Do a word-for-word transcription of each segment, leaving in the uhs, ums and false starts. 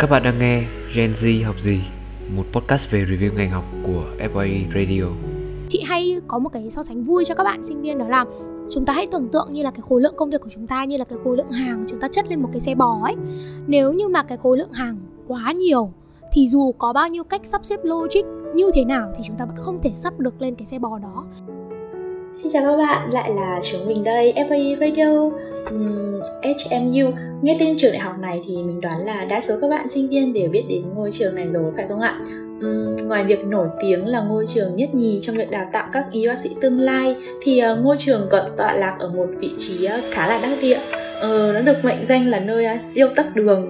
Các bạn đang nghe Gen Z học gì, một podcast về review ngành học của ép oai i Radio. Chị hay có một cái so sánh vui cho các bạn sinh viên, đó là chúng ta hãy tưởng tượng như là cái khối lượng công việc của chúng ta như là cái khối lượng hàng chúng ta chất lên một cái xe bò ấy. Nếu như mà cái khối lượng hàng quá nhiều thì dù có bao nhiêu cách sắp xếp logic như thế nào thì chúng ta vẫn không thể sắp được lên cái xe bò đó. Xin chào các bạn, lại là chúng mình đây, ép oai i Radio. um, hát em u. Nghe tên trường đại học này thì mình đoán là đa số các bạn sinh viên đều biết đến ngôi trường này rồi, phải không ạ? Uhm, ngoài việc nổi tiếng là ngôi trường nhất nhì trong việc đào tạo các y bác sĩ tương lai thì uh, ngôi trường còn tọa lạc ở một vị trí uh, khá là đắc địa. Uh, nó được mệnh danh là nơi uh, siêu tắc đường.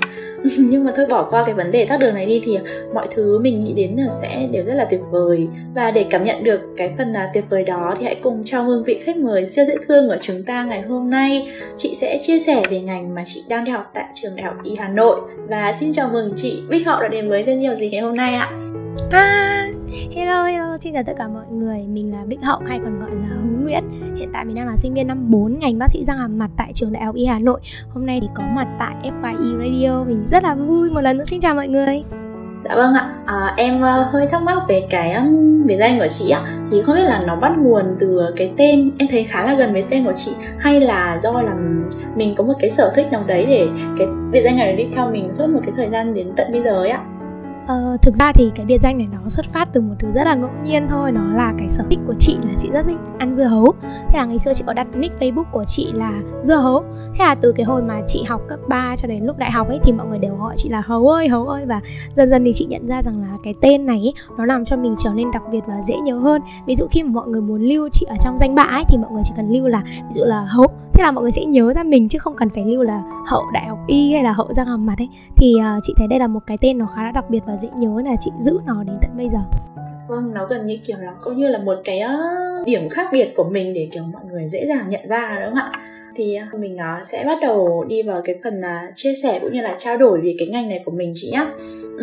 Nhưng mà thôi bỏ qua cái vấn đề tắc đường này đi thì uh, mọi thứ mình nghĩ đến uh, sẽ đều rất là tuyệt vời. Và để cảm nhận được cái phần uh, tuyệt vời đó thì hãy cùng chào mừng vị khách mời siêu dễ thương của chúng ta ngày hôm nay. Chị sẽ chia sẻ về ngành mà chị đang đi học tại trường Đại học Y Hà Nội. Và xin chào mừng chị Bích Hậu đã đến với Gen Z học gì ngày hôm nay ạ. Ah, hello, hello, xin chào tất cả mọi người. Mình là Bích Hậu, hay còn gọi là Hứa Nguyễn. Hiện tại mình đang là sinh viên năm bốn ngành bác sĩ răng hàm mặt tại trường Đại học Y Hà Nội. Hôm nay thì có mặt tại ép oai i Radio, mình rất là vui. Một lần nữa xin chào mọi người. Dạ vâng ạ, à, em hơi thắc mắc về cái biệt danh của chị ạ. Thì không biết là nó bắt nguồn từ cái tên, em thấy khá là gần với tên của chị, hay là do là mình có một cái sở thích nào đấy để cái biệt danh này đi theo mình suốt một cái thời gian đến tận bây giờ ấy ạ? Ờ, thực ra thì cái biệt danh này nó xuất phát từ một thứ rất là ngẫu nhiên thôi. Nó là cái sở thích của chị, là chị rất thích ăn dưa hấu. Thế là ngày xưa chị có đặt nick Facebook của chị là dưa hấu. Thế là từ cái hồi mà chị học cấp ba cho đến lúc đại học ấy thì mọi người đều gọi chị là hấu ơi, hấu ơi. Và dần dần thì chị nhận ra rằng là cái tên này ấy, nó làm cho mình trở nên đặc biệt và dễ nhớ hơn. Ví dụ khi mà mọi người muốn lưu chị ở trong danh bạ ấy thì mọi người chỉ cần lưu là ví dụ là hấu, thế là mọi người sẽ nhớ ra mình, chứ không cần phải lưu là Hậu Đại học Y hay là Hậu răng hàm mặt ấy. Thì uh, chị thấy đây là một cái tên nó khá là đặc biệt và dễ nhớ, là chị giữ nó đến tận bây giờ. Vâng, nó gần như kiểu là cũng như là một cái uh, điểm khác biệt của mình để kiểu mọi người dễ dàng nhận ra, đúng không ạ? Thì uh, mình uh, sẽ bắt đầu đi vào cái phần uh, chia sẻ cũng như là trao đổi về cái ngành này của mình chị nhá.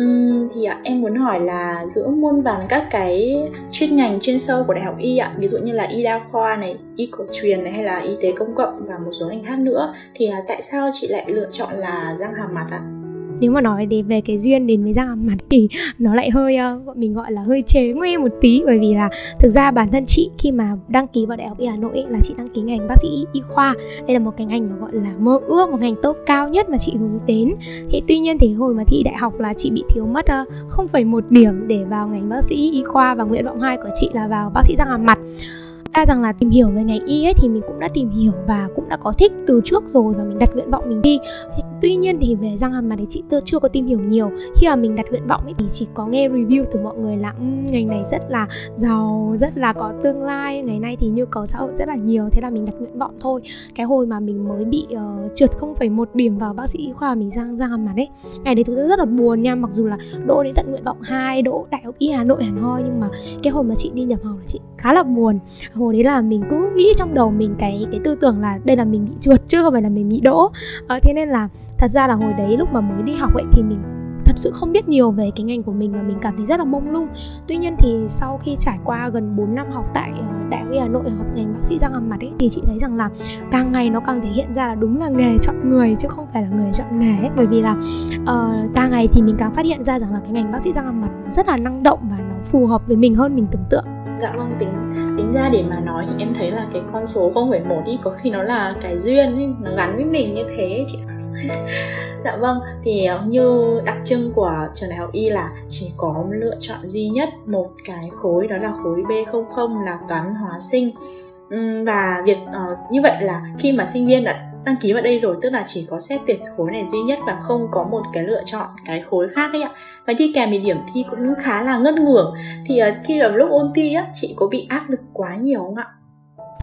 Uhm, thì uh, em muốn hỏi là giữa muôn vàn các cái chuyên ngành chuyên sâu của Đại học Y ạ, uh, ví dụ như là y đa khoa này, y cổ truyền này hay là y tế công cộng và một số ngành khác nữa, thì uh, tại sao chị lại lựa chọn là răng hàm mặt ạ? Uh? Nếu mà nói đến về cái duyên đến với răng hàm mặt thì nó lại hơi, mình gọi là hơi chế nguê một tí. Bởi vì là thực ra bản thân chị khi mà đăng ký vào Đại học Y Hà Nội ấy, là chị đăng ký ngành bác sĩ y khoa. Đây là một cái ngành mà gọi là mơ ước, một ngành top cao nhất mà chị hướng đến. Thì tuy nhiên thì hồi mà thi đại học là chị bị thiếu mất không phẩy một điểm để vào ngành bác sĩ y khoa, và nguyện vọng hai của chị là vào bác sĩ răng hàm mặt. Ra rằng là tìm hiểu về ngành y ấy thì mình cũng đã tìm hiểu và cũng đã có thích từ trước rồi, và mình đặt nguyện vọng mình đi. Tuy nhiên thì về răng hàm mặt thì chị chưa có tìm hiểu nhiều. Khi mà mình đặt nguyện vọng ấy thì chỉ có nghe review từ mọi người là ngành này rất là giàu, rất là có tương lai, ngày nay thì nhu cầu xã hội rất là nhiều. Thế là mình đặt nguyện vọng thôi. Cái hồi mà mình mới bị uh, trượt không phẩy một điểm vào bác sĩ y khoa, mình răng răng hàm mặt ấy, ngày đấy thực sự rất là buồn nha. Mặc dù là đỗ đến tận nguyện vọng hai, đỗ Đại học Y Hà Nội hẳn hoi, nhưng mà cái hồi mà chị đi nhập học là chị khá là buồn. Hồi đấy là mình cứ nghĩ trong đầu mình cái cái tư tưởng là đây là mình bị trượt chứ không phải là mình bị đỗ. Ờ, thế nên là thật ra là hồi đấy lúc mà mới đi học ấy thì mình thật sự không biết nhiều về cái ngành của mình và mình cảm thấy rất là mông lung. Tuy nhiên thì sau khi trải qua gần bốn năm học tại Đại học Y Hà Nội, học ngành bác sĩ răng hàm mặt ấy, thì chị thấy rằng là càng ngày nó càng thể hiện ra là đúng là nghề chọn người chứ không phải là người chọn nghề ấy. Bởi vì là uh, càng ngày thì mình càng phát hiện ra rằng là cái ngành bác sĩ răng hàm mặt nó rất là năng động và nó phù hợp với mình hơn mình tưởng tượng. Dạ vâng, tính tính ra để mà nói thì em thấy là cái con số không phẩy một đi có khi nó là cái duyên ấy, nó gắn với mình như thế ấy, chị. Dạ vâng, thì như đặc trưng của trường Đại học Y là chỉ có lựa chọn duy nhất một cái khối, đó là khối B không không là toán hóa sinh. Và việc uh, như vậy là khi mà sinh viên đã đăng ký vào đây rồi, tức là chỉ có xét tuyển khối này duy nhất và không có một cái lựa chọn cái khối khác ấy ạ. Và đi kèm thì điểm thi cũng khá là ngất ngưỡng. Thì uh, khi ở lúc ôn thi á, chị có bị áp lực quá nhiều không ạ?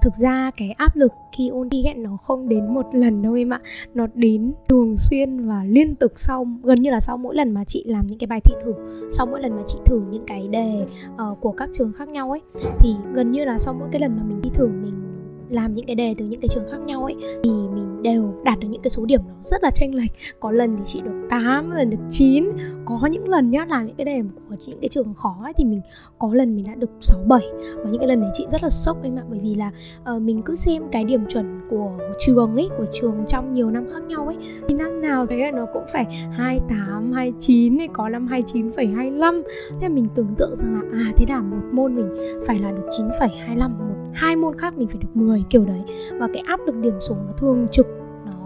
Thực ra cái áp lực khi ôn thi hẹn nó không đến một lần đâu em ạ. Nó đến thường xuyên và liên tục, sau gần như là sau mỗi lần mà chị làm những cái bài thi thử, sau mỗi lần mà chị thử những cái đề uh, của các trường khác nhau ấy, thì gần như là sau mỗi cái lần mà mình thi thử, mình làm những cái đề từ những cái trường khác nhau ấy, thì mình đều đạt được những cái số điểm nó rất là chênh lệch. Có lần thì chị được tám, lần được chín. Có những lần nhá, làm những cái đề của những cái trường khó ấy, thì mình có lần mình đã được sáu, bảy. Và những cái lần đấy chị rất là sốc em ạ. Bởi vì là uh, mình cứ xem cái điểm chuẩn của trường ấy, của trường trong nhiều năm khác nhau ấy, thì năm nào thấy là nó cũng phải hai mươi tám, hai mươi chín, hay có năm hai mươi chín phẩy hai mươi lăm. Thế mình tưởng tượng rằng là à, thế là một môn mình phải là được chín phẩy hai mươi lăm, một hai môn khác mình phải được mười, kiểu đấy. Và cái áp lực điểm số nó thường trực,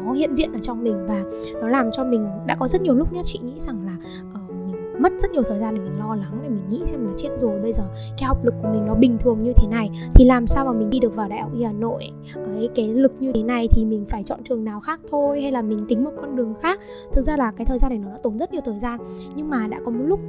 nó hiện diện ở trong mình, và nó làm cho mình đã có rất nhiều lúc nhá, chị nghĩ rằng là uh, mình mất rất nhiều thời gian để mình lo lắng, để mình nghĩ xem là chết rồi, bây giờ cái học lực của mình nó bình thường như thế này thì làm sao mà mình đi được vào Đại học Y Hà Nội với cái lực như thế này, thì mình phải chọn trường nào khác thôi, hay là mình tính một con đường khác. Thực ra là cái thời gian này nó đã tốn rất nhiều thời gian. Nhưng mà đã có một lúc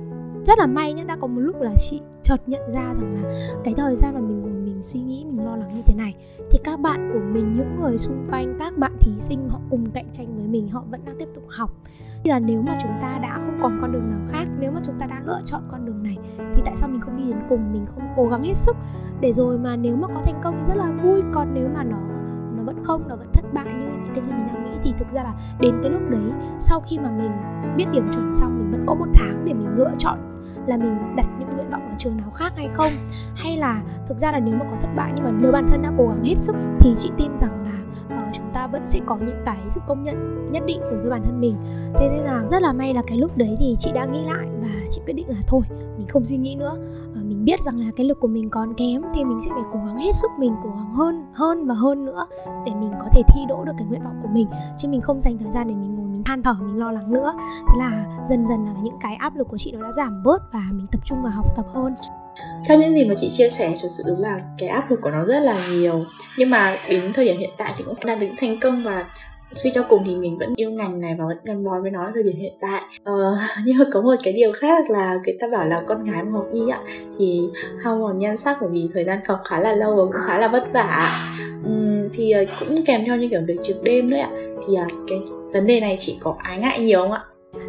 rất là may nhá, đã có một lúc là chị chợt nhận ra rằng là cái thời gian mà mình ngồi mình suy nghĩ, mình lo lắng như thế này, thì các bạn của mình, những người xung quanh, các bạn thí sinh họ cùng cạnh tranh với mình, họ vẫn đang tiếp tục học. Thì là nếu mà chúng ta đã không còn con đường nào khác, nếu mà chúng ta đã lựa chọn con đường này, thì tại sao mình không đi đến cùng, mình không cố gắng hết sức, để rồi mà nếu mà có thành công thì rất là vui. Còn nếu mà nó nó vẫn không, nó vẫn thất bại như những cái gì mình đang nghĩ, thì thực ra là đến cái lúc đấy, sau khi mà mình biết điểm chuẩn xong, mình vẫn có một tháng để mình lựa chọn là mình đặt những nguyện vọng ở trường nào khác hay không. Hay là thực ra là nếu mà có thất bại, nhưng mà nếu bản thân đã cố gắng hết sức, thì chị tin rằng là uh, chúng ta vẫn sẽ có những cái sự công nhận nhất định đối với bản thân mình. Thế nên là rất là may là cái lúc đấy thì chị đã nghĩ lại, và chị quyết định là thôi, mình không suy nghĩ nữa. uh, Mình biết rằng là cái lực của mình còn kém, thì mình sẽ phải cố gắng hết sức, mình cố gắng hơn, hơn và hơn nữa, để mình có thể thi đỗ được cái nguyện vọng của mình. Chứ mình không dành thời gian để mình ngồi than thở, mình lo lắng nữa. Thế là dần dần là những cái áp lực của chị nó đã giảm bớt, và mình tập trung vào học tập hơn. Theo những gì mà chị chia sẻ, thật sự đúng là cái áp lực của nó rất là nhiều. Nhưng mà đến thời điểm hiện tại thì cũng đang đứng thành công, và suy cho cùng thì mình vẫn yêu ngành này và vẫn gắn bó với nó ở thời điểm hiện tại. ờ, Nhưng mà có một cái điều khác là người ta bảo là con gái mà học y ạ thì hao mòn nhan sắc, bởi vì thời gian học khá là lâu và cũng khá là vất vả. uhm, Thì cũng kèm theo như kiểu việc trực đêm nữa ạ. Thì cái vấn đề này chị có ái ngại nhiều không ạ?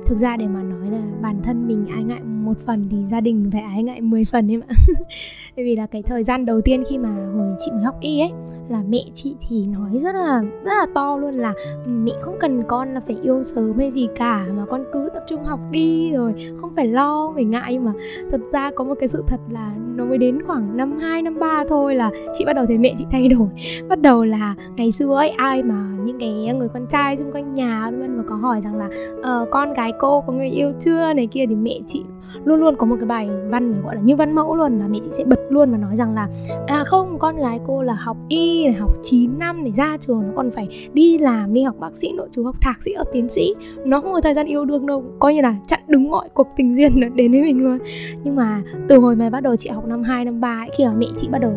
Thực ra để mà nói là bản thân mình ái ngại một phần thì gia đình phải ái ngại mười phần em ạ. Bởi vì là cái thời gian đầu tiên khi mà hồi chị mới học y ấy, là mẹ chị thì nói rất là rất là to luôn là mẹ không cần con là phải yêu sớm hay gì cả, mà con cứ tập trung học đi rồi không phải lo, phải ngại. Nhưng mà thật ra có một cái sự thật là nó mới đến khoảng năm hai, năm ba thôi là chị bắt đầu thấy mẹ chị thay đổi. Bắt đầu là ngày xưa ấy, ai mà những cái người con trai xung quanh nhà mà có hỏi rằng là ờ, con gái cô có người yêu chưa này kia, thì mẹ chị luôn luôn có một cái bài văn gọi là như văn mẫu luôn, là mẹ chị sẽ bật luôn và nói rằng là à không, con gái cô là học y này, học chín năm để ra trường, nó còn phải đi làm, đi học bác sĩ, nội trú, học thạc sĩ, học tiến sĩ, nó không có thời gian yêu đương đâu, coi như là chặn đứng mọi cuộc tình duyên đến với mình luôn. Nhưng mà từ hồi mà bắt đầu chị học năm hai, năm ba ấy, khi mà mẹ chị bắt đầu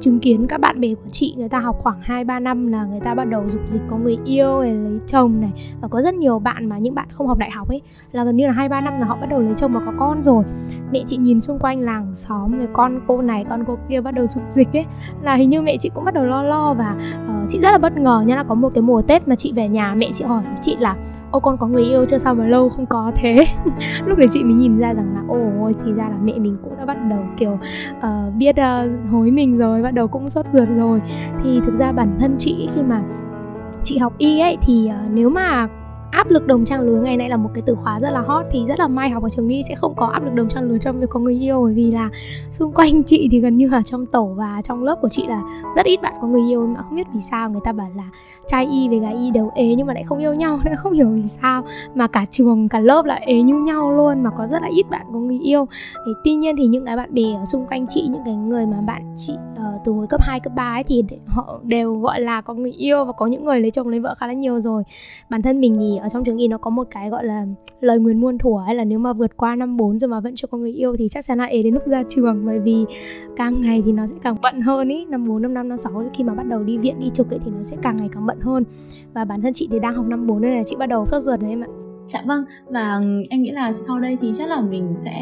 chứng kiến các bạn bè của chị, người ta học khoảng hai ba năm là người ta bắt đầu dục dịch có người yêu này, lấy chồng này. Và có rất nhiều bạn mà những bạn không học đại học ấy, là gần như là hai ba năm là họ bắt đầu lấy chồng và có con rồi. Mẹ chị nhìn xung quanh làng xóm về con cô này, con cô kia bắt đầu dục dịch ấy, là hình như mẹ chị cũng bắt đầu lo lo. Và uh, chị rất là bất ngờ nha, là có một cái mùa Tết mà chị về nhà, mẹ chị hỏi chị là ô con có người yêu chưa, sao mà lâu không có thế. Lúc đấy chị mới nhìn ra rằng là ôi thì ra là mẹ mình cũng đã bắt đầu kiểu uh, biết uh, hối mình rồi, bắt đầu cũng sốt ruột rồi. Thì thực ra bản thân chị khi mà chị học y ấy thì uh, nếu mà áp lực đồng trang lứa ngày nay là một cái từ khóa rất là hot, thì rất là may học ở trường y sẽ không có áp lực đồng trang lứa trong việc có người yêu. Bởi vì là xung quanh chị thì gần như là trong tổ và trong lớp của chị là rất ít bạn có người yêu, mà không biết vì sao người ta bảo là trai y với gái y đều ế nhưng mà lại không yêu nhau, nên không hiểu vì sao mà cả trường cả lớp là ế như nhau luôn, mà có rất là ít bạn có người yêu. Thì tuy nhiên thì những cái bạn bè ở xung quanh chị, những cái người mà bạn chị uh, từ hồi cấp hai, cấp ba ấy, thì họ đều gọi là có người yêu và có những người lấy chồng lấy vợ khá là nhiều rồi. Bản thân mình thì ở trong trường y nó có một cái gọi là lời nguyền muôn thuở ấy, là nếu mà vượt qua năm bốn rồi mà vẫn chưa có người yêu thì chắc chắn là ế đến lúc ra trường, bởi vì càng ngày thì nó sẽ càng bận hơn ý. Năm bốn, năm năm, năm sáu khi mà bắt đầu đi viện đi trực ấy thì nó sẽ càng ngày càng bận hơn. Và bản thân chị thì đang học năm bốn nên là chị bắt đầu sốt ruột rồi em ạ. Dạ vâng, và em nghĩ là sau đây thì chắc là mình sẽ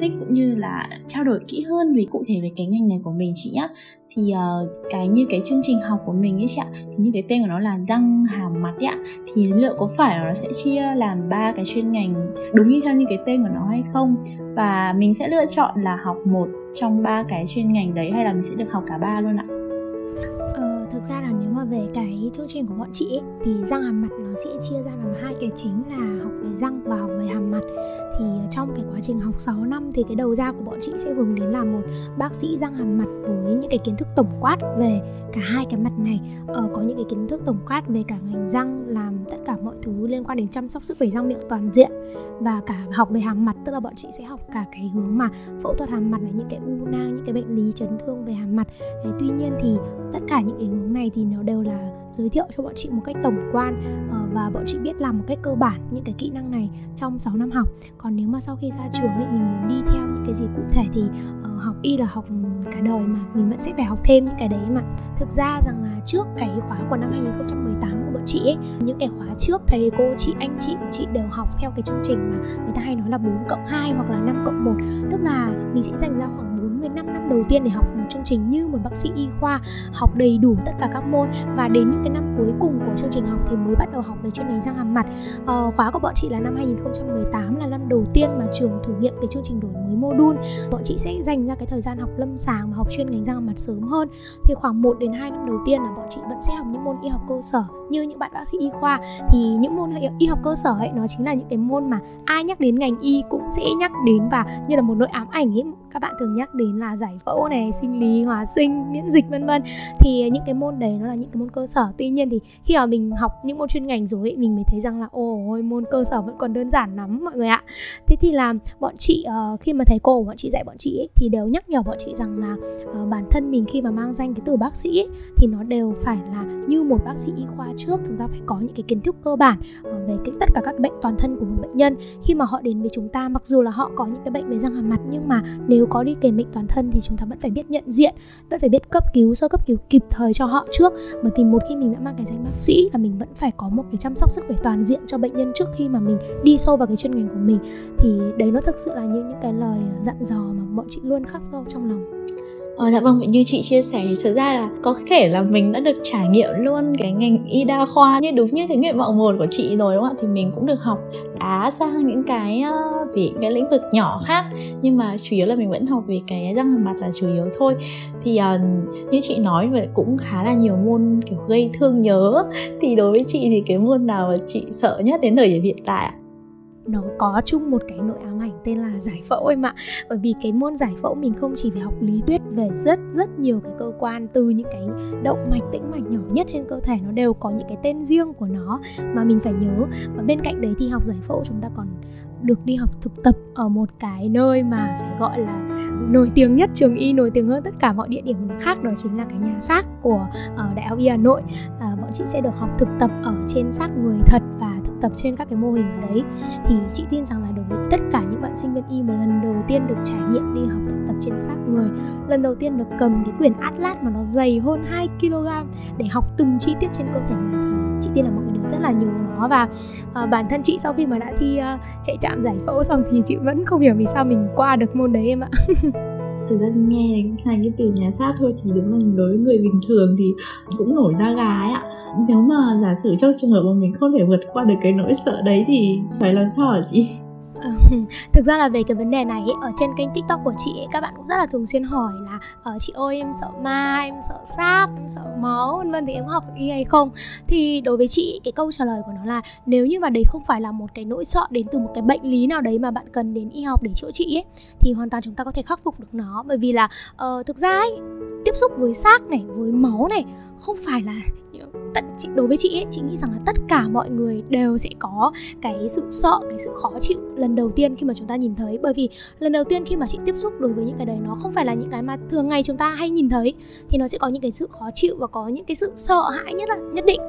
tích cũng như là trao đổi kỹ hơn về cụ thể về cái ngành này của mình chị nhá. Thì uh, cái như cái chương trình học của mình ấy chị ạ, như cái tên của nó là răng hàm mặt ấy ạ, thì liệu có phải nó sẽ chia làm ba cái chuyên ngành đúng như theo như cái tên của nó hay không, và mình sẽ lựa chọn là học một trong ba cái chuyên ngành đấy hay là mình sẽ được học cả ba luôn ạ? Ờ, thực ra là nếu mà về cái chương trình của bọn chị ấy, thì răng hàm mặt nó sẽ chia ra làm hai cái chính là học về răng và học về hàm mặt. Thì trong cái quá trình học sáu năm thì cái đầu ra của bọn chị sẽ hướng đến là một bác sĩ răng hàm mặt với những cái kiến thức tổng quát về cả hai cái mặt này. Ờ, có những cái kiến thức tổng quát về cả ngành răng, làm tất cả mọi thứ liên quan đến chăm sóc sức khỏe răng miệng toàn diện, và cả học về hàm mặt, tức là bọn chị sẽ học cả cái hướng mà phẫu thuật hàm mặt này, những cái u nang, những cái bệnh lý chấn thương về hàm mặt. Thế tuy nhiên thì tất cả những cái hướng này thì nó đều là giới thiệu cho bọn chị một cách tổng quan, và bọn chị biết làm một cách cơ bản những cái kỹ năng này trong sáu năm học. Còn nếu mà sau khi ra trường ấy, mình muốn đi theo những cái gì cụ thể thì học y là học cả đời mà, mình vẫn sẽ phải học thêm những cái đấy mà. Thực ra rằng là trước cái khóa của năm hai không một tám của bọn chị ấy, những cái khóa trước thầy cô chị, anh chị của chị đều học theo cái chương trình mà người ta hay nói là bốn cộng hai hoặc là năm cộng một. Tức là mình sẽ dành ra khoảng mười lăm năm đầu tiên để học một chương trình như một bác sĩ y khoa, học đầy đủ tất cả các môn, và đến những cái năm cuối cùng của chương trình học thì mới bắt đầu học về chuyên ngành răng hàm mặt. Ờ, khóa của bọn chị là năm hai không một tám, là năm đầu tiên mà trường thử nghiệm cái chương trình đổi mới mô đun. Bọn chị sẽ dành ra cái thời gian học lâm sàng và học chuyên ngành răng hàm mặt sớm hơn. Thì khoảng một đến hai năm đầu tiên là bọn chị vẫn sẽ học những môn y học cơ sở như những bạn bác sĩ y khoa. Thì những môn y học cơ sở ấy, nó chính là những cái môn mà ai nhắc đến ngành y cũng sẽ nhắc đến, và như là một nỗi ám ảnh ấy, các bạn thường nhắc đến là giải phẫu này, sinh lý, hóa sinh, miễn dịch vân vân. Thì những cái môn đấy nó là những cái môn cơ sở. Tuy nhiên thì khi mà mình học những môn chuyên ngành rồi ấy, mình mới thấy rằng là ôi, môn cơ sở vẫn còn đơn giản lắm mọi người ạ. Thế thì là bọn chị uh, khi mà thầy cô của bọn chị dạy bọn chị ấy, thì đều nhắc nhở bọn chị rằng là uh, bản thân mình khi mà mang danh cái từ bác sĩ ấy, thì nó đều phải là như một bác sĩ y khoa trước, chúng ta phải có những cái kiến thức cơ bản uh, về cái, tất cả các bệnh toàn thân của một bệnh nhân. Khi mà họ đến với chúng ta, mặc dù là họ có những cái bệnh về răng hàm mặt, nhưng mà nếu có đi kèm bệnh toàn thân thì chúng ta vẫn phải biết nhận diện, vẫn phải biết cấp cứu, sơ cấp cứu kịp thời cho họ trước. Bởi vì một khi mình đã mang cái danh bác sĩ là mình vẫn phải có một cái chăm sóc sức khỏe toàn diện cho bệnh nhân trước khi mà mình đi sâu vào cái chuyên ngành của mình. Thì đấy nó thực sự là những, những cái lời dặn dò mà bọn chị luôn khắc sâu trong lòng. Ờ, dạ vâng, như chị chia sẻ thì thực ra là có thể là mình đã được trải nghiệm luôn cái ngành y đa khoa như đúng như cái nguyện vọng một của chị rồi đúng không ạ? Thì mình cũng được học đá sang những cái về những cái lĩnh vực nhỏ khác, nhưng mà chủ yếu là mình vẫn học về cái răng hàm mặt là chủ yếu thôi. Thì uh, như chị nói vậy cũng khá là nhiều môn kiểu gây thương nhớ. Thì đối với chị thì cái môn nào mà chị sợ nhất đến thời điểm hiện tại ạ? Nó có chung một cái nỗi ám ảnh tên là giải phẫu em ạ. Bởi vì cái môn giải phẫu mình không chỉ phải học lý thuyết về rất rất nhiều cái cơ quan, từ những cái động mạch, tĩnh mạch nhỏ nhất trên cơ thể nó đều có những cái tên riêng của nó mà mình phải nhớ. Và bên cạnh đấy thì học giải phẫu chúng ta còn được đi học thực tập ở một cái nơi mà phải gọi là nổi tiếng nhất trường y, nổi tiếng hơn tất cả mọi địa điểm khác, đó chính là cái nhà xác của uh, Đại học Y Hà Nội. Uh, bọn chị sẽ được học thực tập ở trên xác người thật và tập trên các cái mô hình ở đấy. Thì chị tin rằng là đối với tất cả những bạn sinh viên y mà lần đầu tiên được trải nghiệm đi học thực tập trên xác người, lần đầu tiên được cầm cái quyển atlas mà nó dày hơn hai ki lô gam để học từng chi tiết trên cơ thể người, thì chị tin là mọi người đều rất là nhớ nó. Và uh, bản thân chị sau khi mà đã thi uh, chạy trạm giải phẫu xong thì chị vẫn không hiểu vì sao mình qua được môn đấy em ạ. Thực ra nghe hai cái từ nhà xác thôi thì đúng là đối với người bình thường thì cũng nổi da gà ấy ạ. Nếu mà giả sử trong trường hợp mà mình không thể vượt qua được cái nỗi sợ đấy thì phải làm sao hả chị? Ừ, thực ra là về cái vấn đề này ấy, ở trên kênh TikTok của chị ấy, các bạn cũng rất là thường xuyên hỏi là ờ, chị ơi em sợ ma, em sợ xác, em sợ máu vân vân, thì em có học y hay không? Thì đối với chị cái câu trả lời của nó là nếu như mà đấy không phải là một cái nỗi sợ đến từ một cái bệnh lý nào đấy mà bạn cần đến y học để chữa trị ấy, thì hoàn toàn chúng ta có thể khắc phục được nó. Bởi vì là ờ, thực ra ấy, tiếp xúc với xác này, với máu này không phải là tận chị, đối với chị ấy, chị nghĩ rằng là tất cả mọi người đều sẽ có cái sự sợ, cái sự khó chịu lần đầu tiên khi mà chúng ta nhìn thấy. Bởi vì lần đầu tiên khi mà chị tiếp xúc đối với những cái đấy, nó không phải là những cái mà thường ngày chúng ta hay nhìn thấy, thì nó sẽ có những cái sự khó chịu và có những cái sự sợ hãi nhất là nhất định.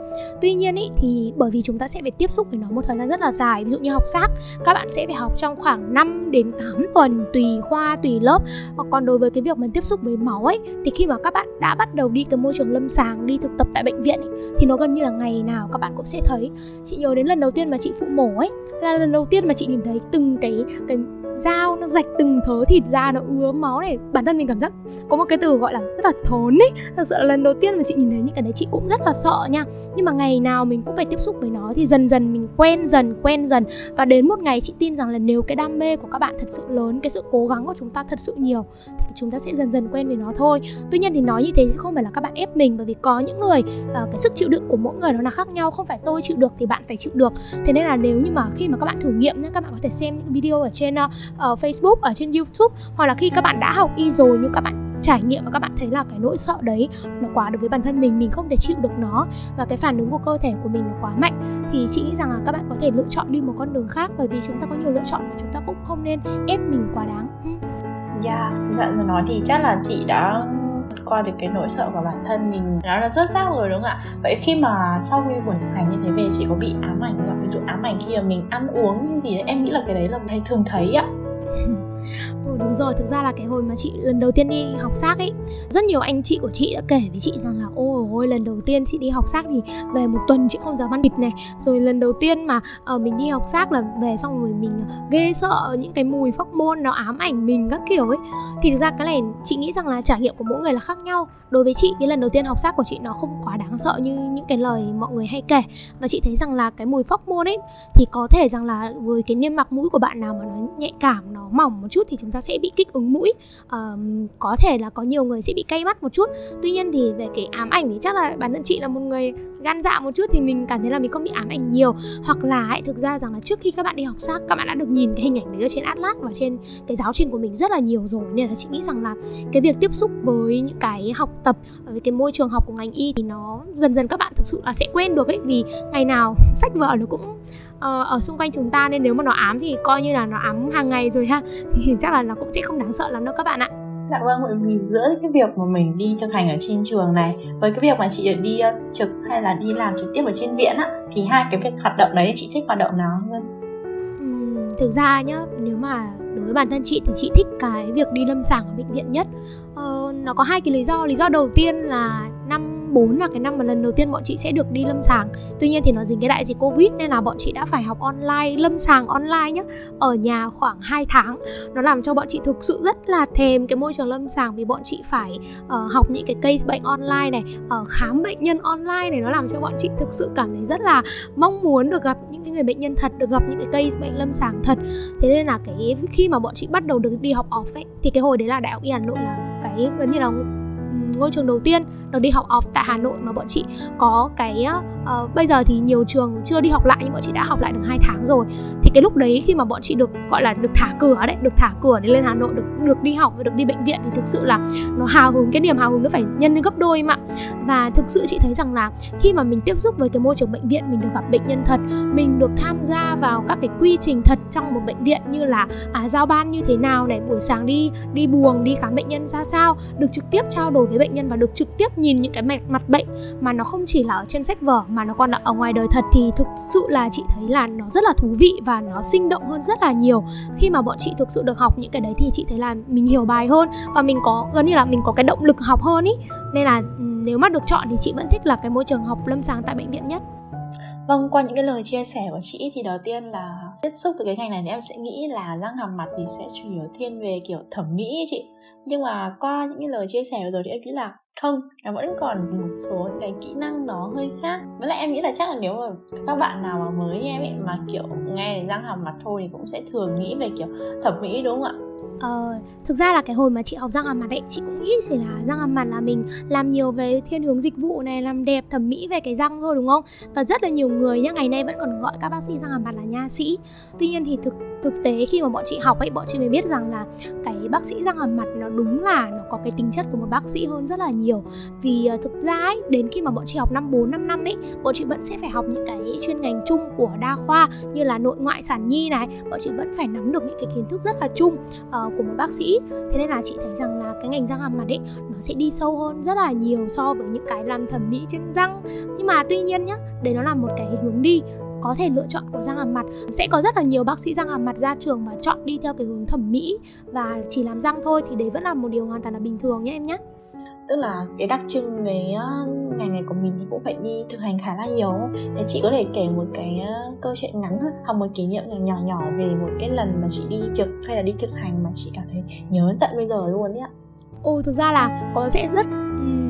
Tuy nhiên ý, thì bởi vì chúng ta sẽ phải tiếp xúc với nó một thời gian rất là dài. Ví dụ như học xác, các bạn sẽ phải học trong khoảng năm đến tám tuần, tùy khoa, tùy lớp. Hoặc còn đối với cái việc mà tiếp xúc với máu ấy, thì khi mà các bạn đã bắt đầu đi cái môi trường lâm sàng, đi thực tập tại bệnh viện ấy, thì nó gần như là ngày nào các bạn cũng sẽ thấy. Chị nhớ đến lần đầu tiên mà chị phụ mổ ấy, là lần đầu tiên mà chị nhìn thấy từng cái, cái dao nó rạch từng thớ thịt ra, nó ứa máu này. Bản thân mình cảm giác có một cái từ gọi là rất là thốn ấy. Thật sự là lần đầu tiên mà chị nhìn thấy những cái đấy chị cũng rất là sợ nha. Nhưng mà ngày nào mình cũng phải tiếp xúc với nó thì dần dần mình quen dần quen dần. Và đến một ngày chị tin rằng là nếu cái đam mê của các bạn thật sự lớn, cái sự cố gắng của chúng ta thật sự nhiều thì chúng ta sẽ dần dần quen với nó thôi. Tuy nhiên thì nói như thế không phải là các bạn ép mình, bởi vì có những người cái sức chịu đựng của mỗi người nó là khác nhau, không phải tôi chịu được thì bạn phải chịu được. Thế nên là nếu như mà khi mà các bạn thử nghiệm nhé, các bạn có thể xem những video ở trên uh, Facebook, ở trên YouTube, hoặc là khi các bạn đã học y rồi nhưng các bạn trải nghiệm và các bạn thấy là cái nỗi sợ đấy nó quá đối với bản thân mình, mình không thể chịu được nó và cái phản ứng của cơ thể của mình nó quá mạnh, thì chị nghĩ rằng là các bạn có thể lựa chọn đi một con đường khác, bởi vì chúng ta có nhiều lựa chọn và chúng ta cũng không nên ép mình quá đáng. Dạ, yeah, mà nói thì chắc là chị đã qua được cái nỗi sợ của bản thân mình, nó là rất xác rồi đúng không ạ? Vậy khi mà sau cái buổi thực hành như thế về chị có bị ám ảnh không? Ví dụ ám ảnh khi mà mình ăn uống như gì đấy, em nghĩ là cái đấy là hay thường thấy ạ. Ừ, đúng rồi, thực ra là cái hồi mà chị lần đầu tiên đi học xác ấy, rất nhiều anh chị của chị đã kể với chị rằng là ôi ôi lần đầu tiên chị đi học xác thì về một tuần chị không dám ăn thịt này. Rồi lần đầu tiên mà uh, mình đi học xác là về xong rồi mình ghê sợ những cái mùi phóc môn nó ám ảnh mình các kiểu ấy. Thì thực ra cái này chị nghĩ rằng là trải nghiệm của mỗi người là khác nhau. Đối với chị, cái lần đầu tiên học xác của chị nó không quá đáng sợ như những cái lời mọi người hay kể. Và chị thấy rằng là cái mùi phóc môn ấy thì có thể rằng là với cái niêm mạc mũi của bạn nào mà nó nhạy cảm, nó mỏng một chút thì chúng ta sẽ bị kích ứng mũi, à, có thể là có nhiều người sẽ bị cay mắt một chút. Tuy nhiên thì về cái ám ảnh thì chắc là bản thân chị là một người gan dạ một chút thì mình cảm thấy là mình không bị ám ảnh nhiều. Hoặc là ấy, thực ra rằng là trước khi các bạn đi học xác, các bạn đã được nhìn cái hình ảnh đấy ở trên atlas và trên cái giáo trình của mình rất là nhiều rồi, nên là chị nghĩ rằng là cái việc tiếp xúc với những cái học tập với cái môi trường học của ngành y thì nó dần dần các bạn thực sự là sẽ quen được ấy, vì ngày nào sách vở nó cũng ở xung quanh chúng ta, nên nếu mà nó ám thì coi như là nó ám hàng ngày rồi ha, thì chắc là nó cũng sẽ không đáng sợ lắm đâu các bạn ạ. Dạ vâng, vì giữa cái việc mà mình đi thực hành ở trên trường này với cái việc mà chị được đi trực hay là đi làm trực tiếp ở trên viện á, thì hai cái việc hoạt động đấy chị thích hoạt động nào hơn? Uhm, thực ra nhá, nếu mà đối với bản thân chị thì chị thích cái việc đi lâm sàng ở bệnh viện nhất. Ờ, nó có hai cái lý do. Lý do đầu tiên là năm bốn là cái năm mà lần đầu tiên bọn chị sẽ được đi lâm sàng. Tuy nhiên thì nó dính cái đại dịch Covid nên là bọn chị đã phải học online, lâm sàng online nhá, ở nhà khoảng hai tháng. Nó làm cho bọn chị thực sự rất là thèm cái môi trường lâm sàng, vì bọn chị phải uh, học những cái case bệnh online này, uh, khám bệnh nhân online này. Nó làm cho bọn chị thực sự cảm thấy rất là mong muốn được gặp những cái người bệnh nhân thật, được gặp những cái case bệnh lâm sàng thật. Thế nên là cái khi mà bọn chị bắt đầu được đi học off ấy, thì cái hồi đấy là Đại học Y Hà Nội là cái gần như là ngôi trường đầu tiên được đi học off tại Hà Nội mà bọn chị có cái uh, bây giờ thì nhiều trường chưa đi học lại nhưng bọn chị đã học lại được hai tháng rồi. Thì cái lúc đấy khi mà bọn chị được gọi là được thả cửa đấy, được thả cửa để lên Hà Nội, được được đi học và được đi bệnh viện thì thực sự là nó hào hứng, cái niềm hào hứng nó phải nhân lên gấp đôi em ạ. Và thực sự chị thấy rằng là khi mà mình tiếp xúc với cái môi trường bệnh viện, mình được gặp bệnh nhân thật, mình được tham gia vào các cái quy trình thật trong một bệnh viện, như là à, giao ban như thế nào này, buổi sáng đi đi buồng, đi khám bệnh nhân ra sao, được trực tiếp trao đổi với bệnh nhân và được trực tiếp nhìn những cái mặt, mặt bệnh mà nó không chỉ là ở trên sách vở mà nó còn là ở ngoài đời thật, thì thực sự là chị thấy là nó rất là thú vị và nó sinh động hơn rất là nhiều. Khi mà bọn chị thực sự được học những cái đấy thì chị thấy là mình hiểu bài hơn và mình có gần như là mình có cái động lực học hơn ý. Nên là nếu mà được chọn thì chị vẫn thích là cái môi trường học lâm sàng tại bệnh viện nhất. Vâng, qua những cái lời chia sẻ của chị thì đầu tiên là tiếp xúc với cái ngành này thì em sẽ nghĩ là răng hàm mặt thì sẽ chủ yếu thiên về kiểu thẩm mỹ ấy chị. Nhưng mà qua những cái lời chia sẻ rồi thì em nghĩ là không, nó vẫn còn một số những cái kỹ năng nó hơi khác. Với lại em nghĩ là chắc là nếu mà các bạn nào mà mới như em ấy mà kiểu nghe răng hàm mặt thôi thì cũng sẽ thường nghĩ về kiểu thẩm mỹ đúng không ạ? Ờ, thực ra là cái hồi mà chị học răng hàm mặt ấy, chị cũng nghĩ chỉ là răng hàm mặt là mình làm nhiều về thiên hướng dịch vụ này, làm đẹp thẩm mỹ về cái răng thôi đúng không? Và rất là nhiều người nhá, ngày nay vẫn còn gọi các bác sĩ răng hàm mặt là nha sĩ. Tuy nhiên thì thực thực tế khi mà bọn chị học ấy, bọn chị mới biết rằng là cái bác sĩ răng hàm mặt nó đúng là nó có cái tính chất của một bác sĩ hơn rất là nhiều. Vì uh, thực ra ấy, đến khi mà bọn chị học năm bốn, năm năm ấy, bọn chị vẫn sẽ phải học những cái chuyên ngành chung của đa khoa như là nội ngoại sản nhi này. Bọn chị vẫn phải nắm được những cái kiến thức rất là chung uh, của một bác sĩ. Thế nên là chị thấy rằng là cái ngành răng hàm mặt ấy nó sẽ đi sâu hơn rất là nhiều so với những cái làm thẩm mỹ trên răng. Nhưng mà tuy nhiên nhá, đấy nó là một cái hướng đi có thể lựa chọn của răng hàm mặt. Sẽ có rất là nhiều bác sĩ răng hàm mặt ra trường và chọn đi theo cái hướng thẩm mỹ và chỉ làm răng thôi, thì đấy vẫn là một điều hoàn toàn là bình thường nhé em nhé. Tức là cái đặc trưng về ngành này của mình thì cũng phải đi thực hành khá là nhiều. Thế chị có thể kể một cái câu chuyện ngắn thôi, hoặc một kỷ niệm nhỏ nhỏ về một cái lần mà chị đi trực hay là đi thực hành mà chị cảm thấy nhớ tận bây giờ luôn đấy ạ? Ồ, thực ra là có sẽ rất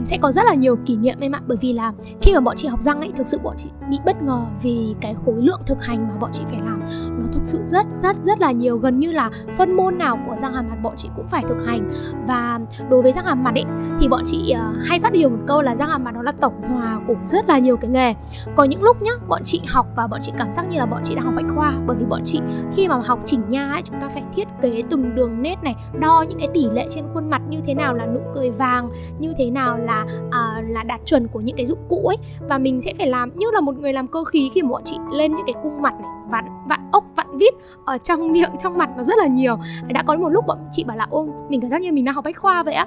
sẽ có rất là nhiều kỷ niệm em ạ. Bởi vì là khi mà bọn chị học răng ấy, thực sự bọn chị bị bất ngờ vì cái khối lượng thực hành mà bọn chị phải làm. Nó thực sự rất rất rất là nhiều, gần như là phân môn nào của răng hàm mặt bọn chị cũng phải thực hành. Và đối với răng hàm mặt ấy thì bọn chị uh, hay phát điều một câu là răng hàm mặt nó là tổng hòa của rất là nhiều cái nghề. Có những lúc nhá, bọn chị học và bọn chị cảm giác như là bọn chị đang học bách khoa. Bởi vì bọn chị khi mà học chỉnh nha ấy, chúng ta phải thiết kế từng đường nét này, đo những cái tỷ lệ trên khuôn mặt, như thế nào là nụ cười vàng, như thế nào là Là, à, là đạt chuẩn của những cái dụng cụ ấy. Và mình sẽ phải làm như là một người làm cơ khí, khi mà bọn chị lên những cái cung mặt này, vặn, vặn ốc, vặn vít ở trong miệng, trong mặt nó rất là nhiều. Đã có một lúc bọn chị bảo là ôm, mình cảm giác như mình đang học bách khoa vậy á.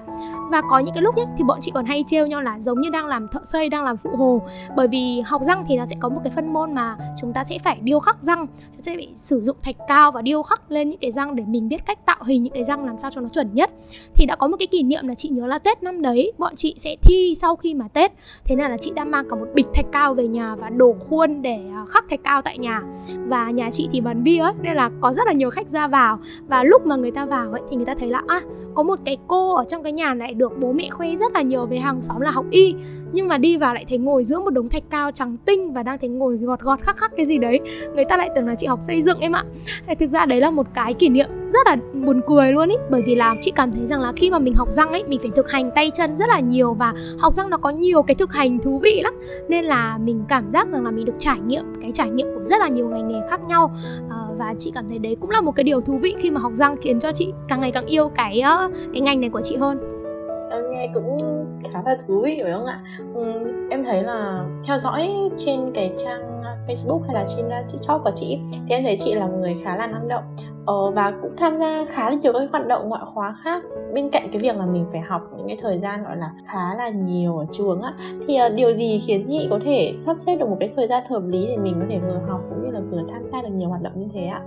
Và có những cái lúc ấy, thì bọn chị còn hay trêu nhau là giống như đang làm thợ xây, đang làm phụ hồ. Bởi vì học răng thì nó sẽ có một cái phân môn mà chúng ta sẽ phải điêu khắc răng, chúng ta sẽ phải sử dụng thạch cao và điêu khắc lên những cái răng để mình biết cách tạo hình những cái răng làm sao cho nó chuẩn nhất. Thì đã có một cái kỷ niệm là chị nhớ là Tết năm đấy bọn chị sẽ thi sau khi mà Tết, thế nào là chị đã mang cả một bịch thạch cao về nhà và đổ khuôn để khắc thạch cao tại nhà. Và nhà chị thì bán bia ấy, nên là có rất là nhiều khách ra vào. Và lúc mà người ta vào ấy thì người ta thấy là à, có một cái cô ở trong cái nhà này được bố mẹ khoe rất là nhiều về hàng xóm là học y, nhưng mà đi vào lại thấy ngồi giữa một đống thạch cao trắng tinh và đang thấy ngồi gọt gọt khắc khắc cái gì đấy. Người ta lại tưởng là chị học xây dựng em ạ. Thực ra đấy là một cái kỷ niệm rất là buồn cười luôn ấy. Bởi vì là chị cảm thấy rằng là khi mà mình học răng ấy, mình phải thực hành tay chân rất là nhiều, và học răng nó có nhiều cái thực hành thú vị lắm. Nên là mình cảm giác rằng là mình được trải nghiệm cái trải nghiệm của rất là nhiều ngành nghề khác nhau. à, Và chị cảm thấy đấy cũng là một cái điều thú vị khi mà học răng, khiến cho chị càng ngày càng yêu cái, cái ngành này của chị hơn. Em nghe cũng khá là thú vị phải không ạ? ừ, Em thấy là theo dõi trên cái trang Facebook hay là trên TikTok của chị thì em thấy chị là một người khá là năng động, ờ, và cũng tham gia khá là nhiều các hoạt động ngoại khóa khác. Bên cạnh cái việc là mình phải học những cái thời gian gọi là khá là nhiều ở trường á, thì uh, điều gì khiến chị có thể sắp xếp được một cái thời gian hợp lý để mình có thể vừa học cũng như là vừa tham gia được nhiều hoạt động như thế ạ?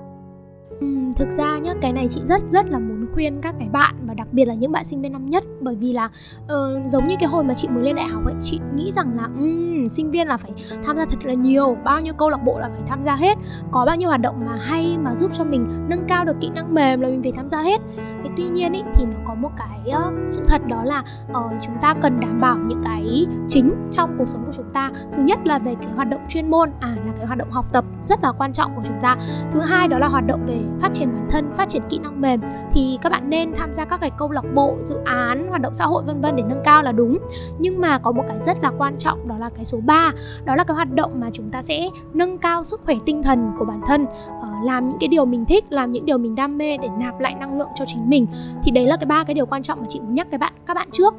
Ừ, thực ra nhá, cái này chị rất rất là muốn khuyên các cái bạn, và đặc biệt là những bạn sinh viên năm nhất. Bởi vì là ờ, giống như cái hồi mà chị mới lên đại học ấy, chị nghĩ rằng là um, sinh viên là phải tham gia thật là nhiều, bao nhiêu câu lạc bộ là phải tham gia hết, có bao nhiêu hoạt động mà hay mà giúp cho mình nâng cao được kỹ năng mềm là mình phải tham gia hết. Thế tuy nhiên ấy, thì nó có một cái uh, sự thật, đó là uh, chúng ta cần đảm bảo những cái chính trong cuộc sống của chúng ta. Thứ nhất là về cái hoạt động chuyên môn, à là cái hoạt động học tập rất là quan trọng của chúng ta. Thứ hai đó là hoạt động về phát triển bản thân, phát triển kỹ năng mềm, thì các bạn nên tham gia các cái câu lạc bộ, dự án, hoạt động xã hội vân vân để nâng cao là đúng. Nhưng mà có một cái rất là quan trọng, đó là cái số ba, đó là cái hoạt động mà chúng ta sẽ nâng cao sức khỏe tinh thần của bản thân, làm những cái điều mình thích, làm những điều mình đam mê để nạp lại năng lượng cho chính mình. Thì đấy là cái ba cái điều quan trọng mà chị muốn nhắc các bạn các bạn trước.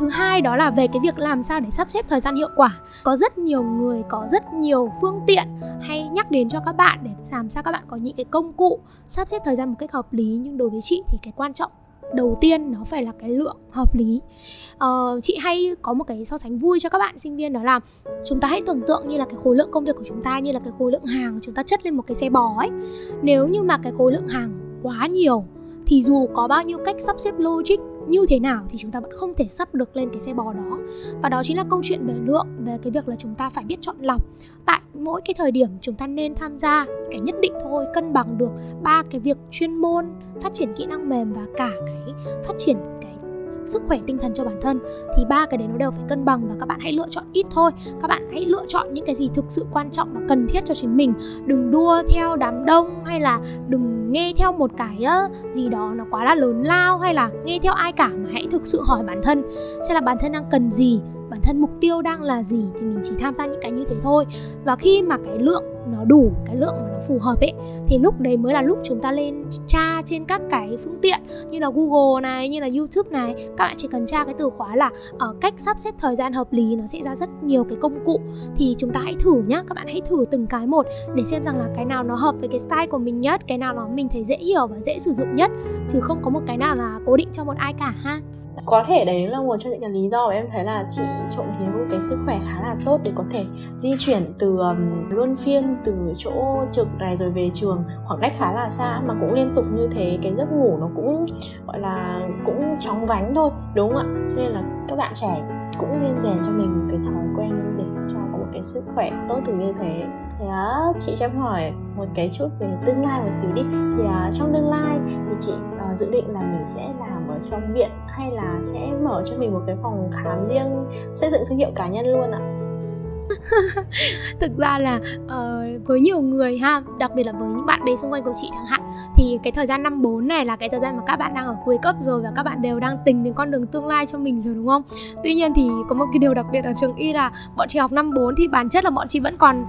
Thứ hai đó là về cái việc làm sao để sắp xếp thời gian hiệu quả. Có rất nhiều người, có rất nhiều phương tiện hay nhắc đến cho các bạn để làm sao các bạn có những cái công cụ sắp xếp thời gian một cách hợp lý. Nhưng đối với chị thì cái quan trọng đầu tiên nó phải là cái lượng hợp lý. ờ, Chị hay có một cái so sánh vui cho các bạn sinh viên, đó là chúng ta hãy tưởng tượng như là cái khối lượng công việc của chúng ta như là cái khối lượng hàng chúng ta chất lên một cái xe bò ấy. Nếu như mà cái khối lượng hàng quá nhiều thì dù có bao nhiêu cách sắp xếp logic như thế nào thì chúng ta vẫn không thể sắp được lên cái xe bò đó. Và đó chính là câu chuyện về lượng, về cái việc là chúng ta phải biết chọn lọc. Tại mỗi cái thời điểm chúng ta nên tham gia cái nhất định thôi, cân bằng được ba cái việc chuyên môn, phát triển kỹ năng mềm và cả cái phát triển cái sức khỏe tinh thần cho bản thân. Thì ba cái đấy nó đều phải cân bằng, và các bạn hãy lựa chọn ít thôi. Các bạn hãy lựa chọn những cái gì thực sự quan trọng và cần thiết cho chính mình. Đừng đua theo đám đông, hay là đừng nghe theo một cái gì đó nó quá là lớn lao, hay là nghe theo ai cả, mà hãy thực sự hỏi bản thân xem là bản thân đang cần gì, bản thân mục tiêu đang là gì, thì mình chỉ tham gia những cái như thế thôi. Và khi mà cái lượng nó đủ, cái lượng mà nó phù hợp ấy, thì lúc đấy mới là lúc chúng ta lên tra trên các cái phương tiện như là Google này, như là YouTube này. Các bạn chỉ cần tra cái từ khóa là ở cách sắp xếp thời gian hợp lý, nó sẽ ra rất nhiều cái công cụ. Thì chúng ta hãy thử nhá, các bạn hãy thử từng cái một để xem rằng là cái nào nó hợp với cái style của mình nhất, cái nào nó mình thấy dễ hiểu và dễ sử dụng nhất, chứ không có một cái nào là cố định cho một ai cả ha. Có thể đấy là một trong những cái lý do mà em thấy là chị trộm thấy một cái sức khỏe khá là tốt để có thể di chuyển từ um, luân phiên từ chỗ trực này rồi về trường khoảng cách khá là xa mà cũng liên tục như thế, cái giấc ngủ nó cũng gọi là cũng chóng vánh thôi, đúng không ạ? Cho nên là các bạn trẻ cũng nên rèn cho mình cái thói quen để cho có một cái sức khỏe tốt từ như thế. Thì à, chị cho em hỏi một cái chút về tương lai một xíu đi. Thì à, trong tương lai thì chị à, dự định là mình sẽ làm ở trong viện hay là sẽ mở cho mình một cái phòng khám riêng, xây dựng thương hiệu cá nhân luôn ạ? Thực ra là uh, với nhiều người ha, đặc biệt là với những bạn bè xung quanh của chị chẳng hạn, thì cái thời gian năm bốn này là cái thời gian mà các bạn đang ở cuối cấp rồi và các bạn đều đang tính đến con đường tương lai cho mình rồi, đúng không? Tuy nhiên thì có một cái điều đặc biệt ở trường Y là bọn chị học năm bốn thì bản chất là bọn chị vẫn còn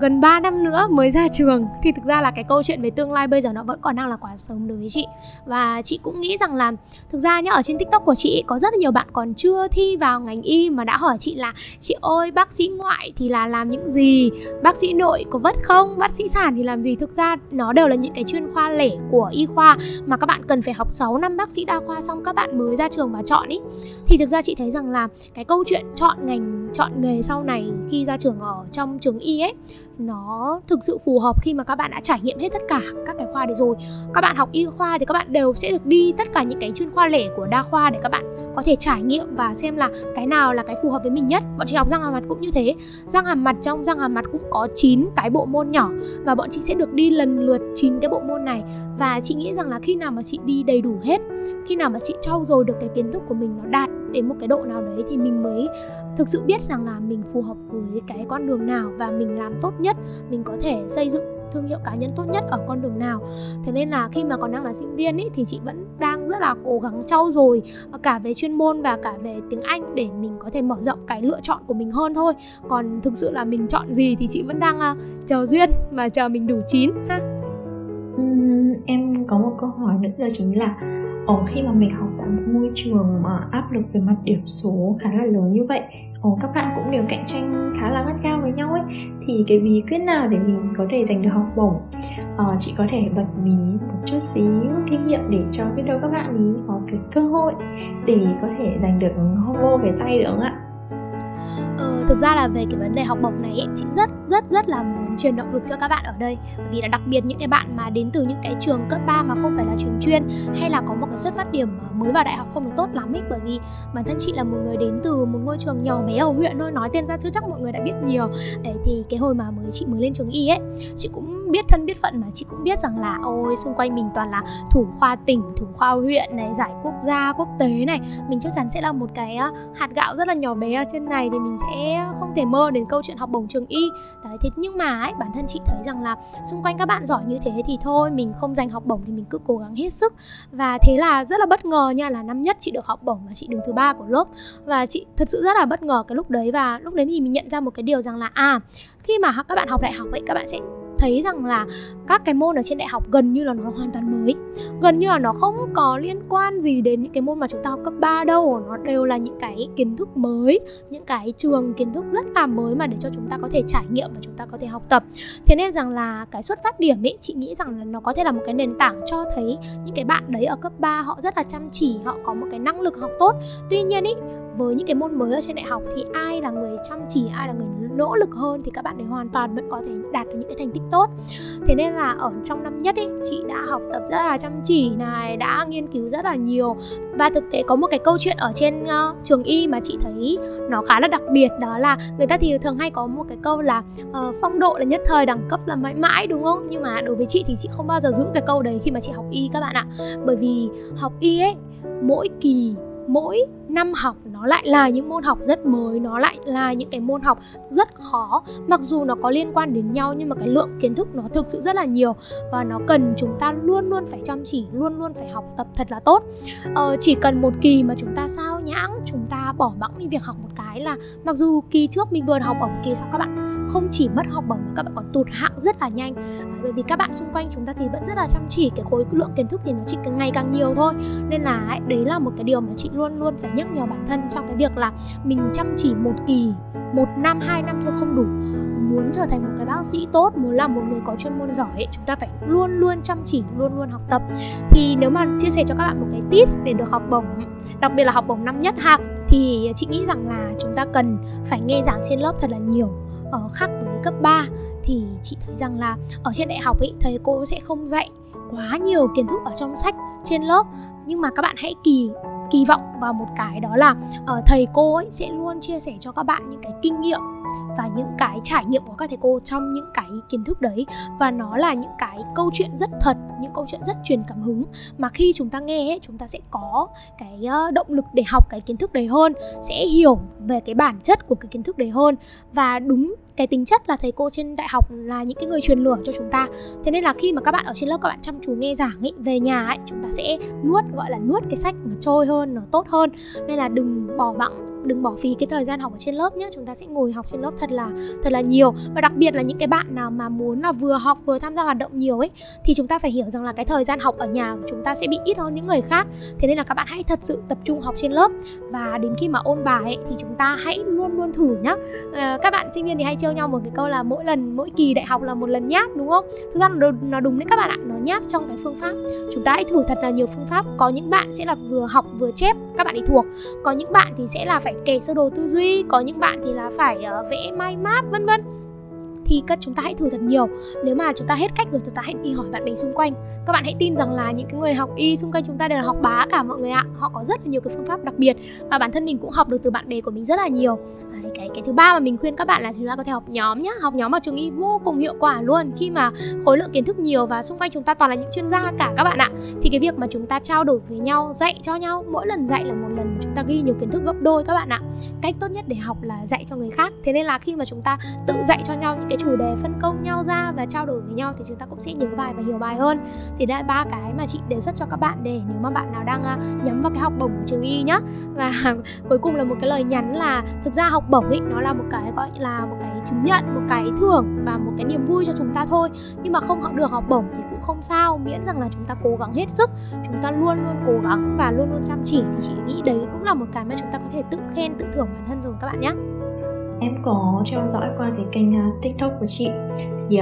gần ba năm nữa mới ra trường. Thì thực ra là cái câu chuyện về tương lai bây giờ nó vẫn còn đang là quá sớm đối với chị. Và chị cũng nghĩ rằng là thực ra nhá, ở trên TikTok của chị có rất là nhiều bạn còn chưa thi vào ngành Y mà đã hỏi chị là: chị ơi, bác sĩ ngoại thì là làm những gì? Bác sĩ nội có vất không? Bác sĩ sản thì làm gì? Thực ra nó đều là những cái chuyên khoa lẻ của y khoa mà các bạn cần phải học sáu năm bác sĩ đa khoa xong các bạn mới ra trường mà chọn ý. Thì thực ra chị thấy rằng là cái câu chuyện chọn ngành, chọn nghề sau này khi ra trường ở trong trường Y ấy, nó thực sự phù hợp khi mà các bạn đã trải nghiệm hết tất cả các cái khoa đấy rồi. Các bạn học y khoa thì các bạn đều sẽ được đi tất cả những cái chuyên khoa lẻ của đa khoa để các bạn có thể trải nghiệm và xem là cái nào là cái phù hợp với mình nhất. Bọn chị học răng hàm mặt cũng như thế. Răng hàm mặt, trong răng hàm mặt cũng có chín cái bộ môn nhỏ và bọn chị sẽ được đi lần lượt chín cái bộ môn này. Và chị nghĩ rằng là khi nào mà chị đi đầy đủ hết, khi nào mà chị trau dồi được cái kiến thức của mình nó đạt đến một cái độ nào đấy thì mình mới thực sự biết rằng là mình phù hợp với cái con đường nào và mình làm tốt nhất, mình có thể xây dựng thương hiệu cá nhân tốt nhất ở con đường nào. Thế nên là khi mà còn đang là sinh viên ý, thì chị vẫn đang rất là cố gắng trau dồi cả về chuyên môn và cả về tiếng Anh để mình có thể mở rộng cái lựa chọn của mình hơn thôi. Còn thực sự là mình chọn gì thì chị vẫn đang uh, chờ duyên mà chờ mình đủ chín ha. Uhm, em có một câu hỏi nữa đó chính là Ồ, khi mà mình học tại một môi trường mà áp lực về mặt điểm số khá là lớn như vậy, Ồ, các bạn cũng đều cạnh tranh khá là gắt gao với nhau ấy, thì cái bí quyết nào để mình có thể giành được học bổng? Ờ, chị có thể bật mí một chút xíu kinh nghiệm để cho biết đâu các bạn ý có cái cơ hội để có thể giành được học bổng về tay được không ạ? Ờ, thực ra là về cái vấn đề học bổng này ấy, chị rất rất rất là muốn truyền động lực cho các bạn ở đây. Vì là đặc biệt những cái bạn mà đến từ những cái trường cấp ba mà không phải là trường chuyên hay là có một cái xuất phát điểm mới vào đại học không được tốt lắm ấy, bởi vì bản thân chị là một người đến từ một ngôi trường nhỏ bé ở huyện thôi, nói tên ra chứ chắc mọi người đã biết nhiều. Đấy, thì cái hồi mà mới chị mới lên trường Y ấy, chị cũng biết thân biết phận mà chị cũng biết rằng là ôi, xung quanh mình toàn là thủ khoa tỉnh, thủ khoa huyện này, giải quốc gia, quốc tế này, mình chắc chắn sẽ là một cái hạt gạo rất là nhỏ bé ở trên này thì mình sẽ không thể mơ đến câu chuyện học bổng trường Y. Đấy, thế nhưng mà ấy, bản thân chị thấy rằng là xung quanh các bạn giỏi như thế thì thôi, mình không giành học bổng thì mình cứ cố gắng hết sức. Và thế là rất là bất ngờ nha, là năm nhất chị được học bổng và chị đứng thứ ba của lớp. Và chị thật sự rất là bất ngờ cái lúc đấy. Và lúc đấy thì mình nhận ra một cái điều rằng là à, khi mà các bạn học đại học ấy, các bạn sẽ thấy rằng là các cái môn ở trên đại học gần như là nó hoàn toàn mới, gần như là nó không có liên quan gì đến những cái môn mà chúng ta học cấp ba đâu. Nó đều là những cái kiến thức mới, những cái trường kiến thức rất là mới mà để cho chúng ta có thể trải nghiệm và chúng ta có thể học tập. Thế nên rằng là cái xuất phát điểm ấy, chị nghĩ rằng là nó có thể là một cái nền tảng cho thấy những cái bạn đấy ở cấp ba họ rất là chăm chỉ, họ có một cái năng lực học tốt. Tuy nhiên ấy, với những cái môn mới ở trên đại học thì ai là người chăm chỉ, ai là người nỗ lực hơn thì các bạn ấy hoàn toàn vẫn có thể đạt được những cái thành tích tốt. Thế nên là ở trong năm nhất ấy, chị đã học tập rất là chăm chỉ này, đã nghiên cứu rất là nhiều. Và thực tế có một cái câu chuyện ở trên uh, trường Y mà chị thấy nó khá là đặc biệt, đó là người ta thì thường hay có một cái câu là uh, phong độ là nhất thời, đẳng cấp là mãi mãi, đúng không? Nhưng mà đối với chị thì chị không bao giờ giữ cái câu đấy khi mà chị học Y các bạn ạ. Bởi vì học Y ấy, mỗi kỳ, mỗi năm học nó lại là những môn học rất mới, nó lại là những cái môn học rất khó. Mặc dù nó có liên quan đến nhau nhưng mà cái lượng kiến thức nó thực sự rất là nhiều và nó cần chúng ta luôn luôn phải chăm chỉ, luôn luôn phải học tập thật là tốt. ờ, Chỉ cần một kỳ mà chúng ta sao nhãng, chúng ta bỏ bẵng đi việc học một cái là mặc dù kỳ trước mình vừa học bổng, kỳ sau các bạn không chỉ mất học bổng mà các bạn còn tụt hạng rất là nhanh. Bởi vì các bạn xung quanh chúng ta thì vẫn rất là chăm chỉ, cái khối lượng kiến thức thì nó chỉ càng ngày càng nhiều thôi. Nên là ấy, đấy là một cái điều mà chị luôn luôn phải nhắc nhở bản thân trong cái việc là mình chăm chỉ một kỳ, một năm, hai năm thôi không đủ. Muốn trở thành một cái bác sĩ tốt, muốn làm một người có chuyên môn giỏi ấy, chúng ta phải luôn luôn chăm chỉ, luôn luôn học tập. Thì nếu mà chia sẻ cho các bạn một cái tips để được học bổng, đặc biệt là học bổng năm nhất ha, thì chị nghĩ rằng là chúng ta cần phải nghe giảng trên lớp thật là nhiều. Ở khác với cấp ba thì chị thấy rằng là ở trên đại học ấy, thầy cô sẽ không dạy quá nhiều kiến thức ở trong sách trên lớp, nhưng mà các bạn hãy kỳ kỳ vọng vào một cái, đó là uh, thầy cô ấy sẽ luôn chia sẻ cho các bạn những cái kinh nghiệm và những cái trải nghiệm của các thầy cô trong những cái kiến thức đấy, và nó là những cái câu chuyện rất thật, những câu chuyện rất truyền cảm hứng, mà khi chúng ta nghe ấy, chúng ta sẽ có cái động lực để học cái kiến thức đấy hơn, sẽ hiểu về cái bản chất của cái kiến thức đấy hơn. Và đúng cái tính chất là thầy cô trên đại học là những cái người truyền lửa cho chúng ta. Thế nên là khi mà các bạn ở trên lớp các bạn chăm chú nghe giảng ấy, về nhà ấy, chúng ta sẽ nuốt, gọi là nuốt cái sách nó trôi hơn, nó tốt hơn. Nên là đừng bỏ bẵng, đừng bỏ phí cái thời gian học ở trên lớp nhé. Chúng ta sẽ ngồi học trên lớp thật là thật là nhiều. Và đặc biệt là những cái bạn nào mà muốn là vừa học vừa tham gia hoạt động nhiều ấy, thì chúng ta phải hiểu rằng là cái thời gian học ở nhà của chúng ta sẽ bị ít hơn những người khác. Thế nên là các bạn hãy thật sự tập trung học trên lớp. Và đến khi mà ôn bài ấy, thì chúng ta hãy luôn luôn thử nhá. à, Các bạn sinh viên thì hay trêu nhau một cái câu là mỗi lần, mỗi kỳ đại học là một lần nháp, đúng không? Thực ra là nó đúng đấy các bạn ạ. Nó nháp trong cái phương pháp. Chúng ta hãy thử thật là nhiều phương pháp. Có những bạn sẽ là vừa học vừa chép, các bạn ấy thuộc. Có những bạn thì sẽ là phải kể sơ đồ tư duy, có những bạn thì là phải uh, vẽ mind map, vân vân. Thì các chúng ta hãy thử thật nhiều. Nếu mà chúng ta hết cách rồi, chúng ta hãy đi hỏi bạn bè xung quanh. Các bạn hãy tin rằng là những cái người học y xung quanh chúng ta đều là học bá cả mọi người ạ. Họ có rất là nhiều cái phương pháp đặc biệt, và bản thân mình cũng học được từ bạn bè của mình rất là nhiều. Cái, cái thứ ba mà mình khuyên các bạn là chúng ta có thể học nhóm nhá. Học nhóm ở trường y vô cùng hiệu quả luôn, khi mà khối lượng kiến thức nhiều và xung quanh chúng ta toàn là những chuyên gia cả các bạn ạ. Thì cái việc mà chúng ta trao đổi với nhau, dạy cho nhau, mỗi lần dạy là một lần chúng ta ghi nhiều kiến thức gấp đôi các bạn ạ. Cách tốt nhất để học là dạy cho người khác. Thế nên là khi mà chúng ta tự dạy cho nhau những cái chủ đề, phân công nhau ra và trao đổi với nhau, thì chúng ta cũng sẽ nhớ bài và hiểu bài hơn. Thì đây là ba cái mà chị đề xuất cho các bạn, để nếu mà bạn nào đang nhắm vào cái học bổng của trường y nhá. Và cuối cùng là một cái lời nhắn là thực ra học bổng Ý, nó là một cái gọi là một cái chứng nhận, một cái thưởng và một cái niềm vui cho chúng ta thôi. Nhưng mà không được học bổng thì cũng không sao, miễn rằng là chúng ta cố gắng hết sức, chúng ta luôn luôn cố gắng và luôn luôn chăm chỉ, thì chị nghĩ đấy cũng là một cái mà chúng ta có thể tự khen, tự thưởng bản thân rồi các bạn nhé. Em có theo dõi qua cái kênh TikTok của chị, thì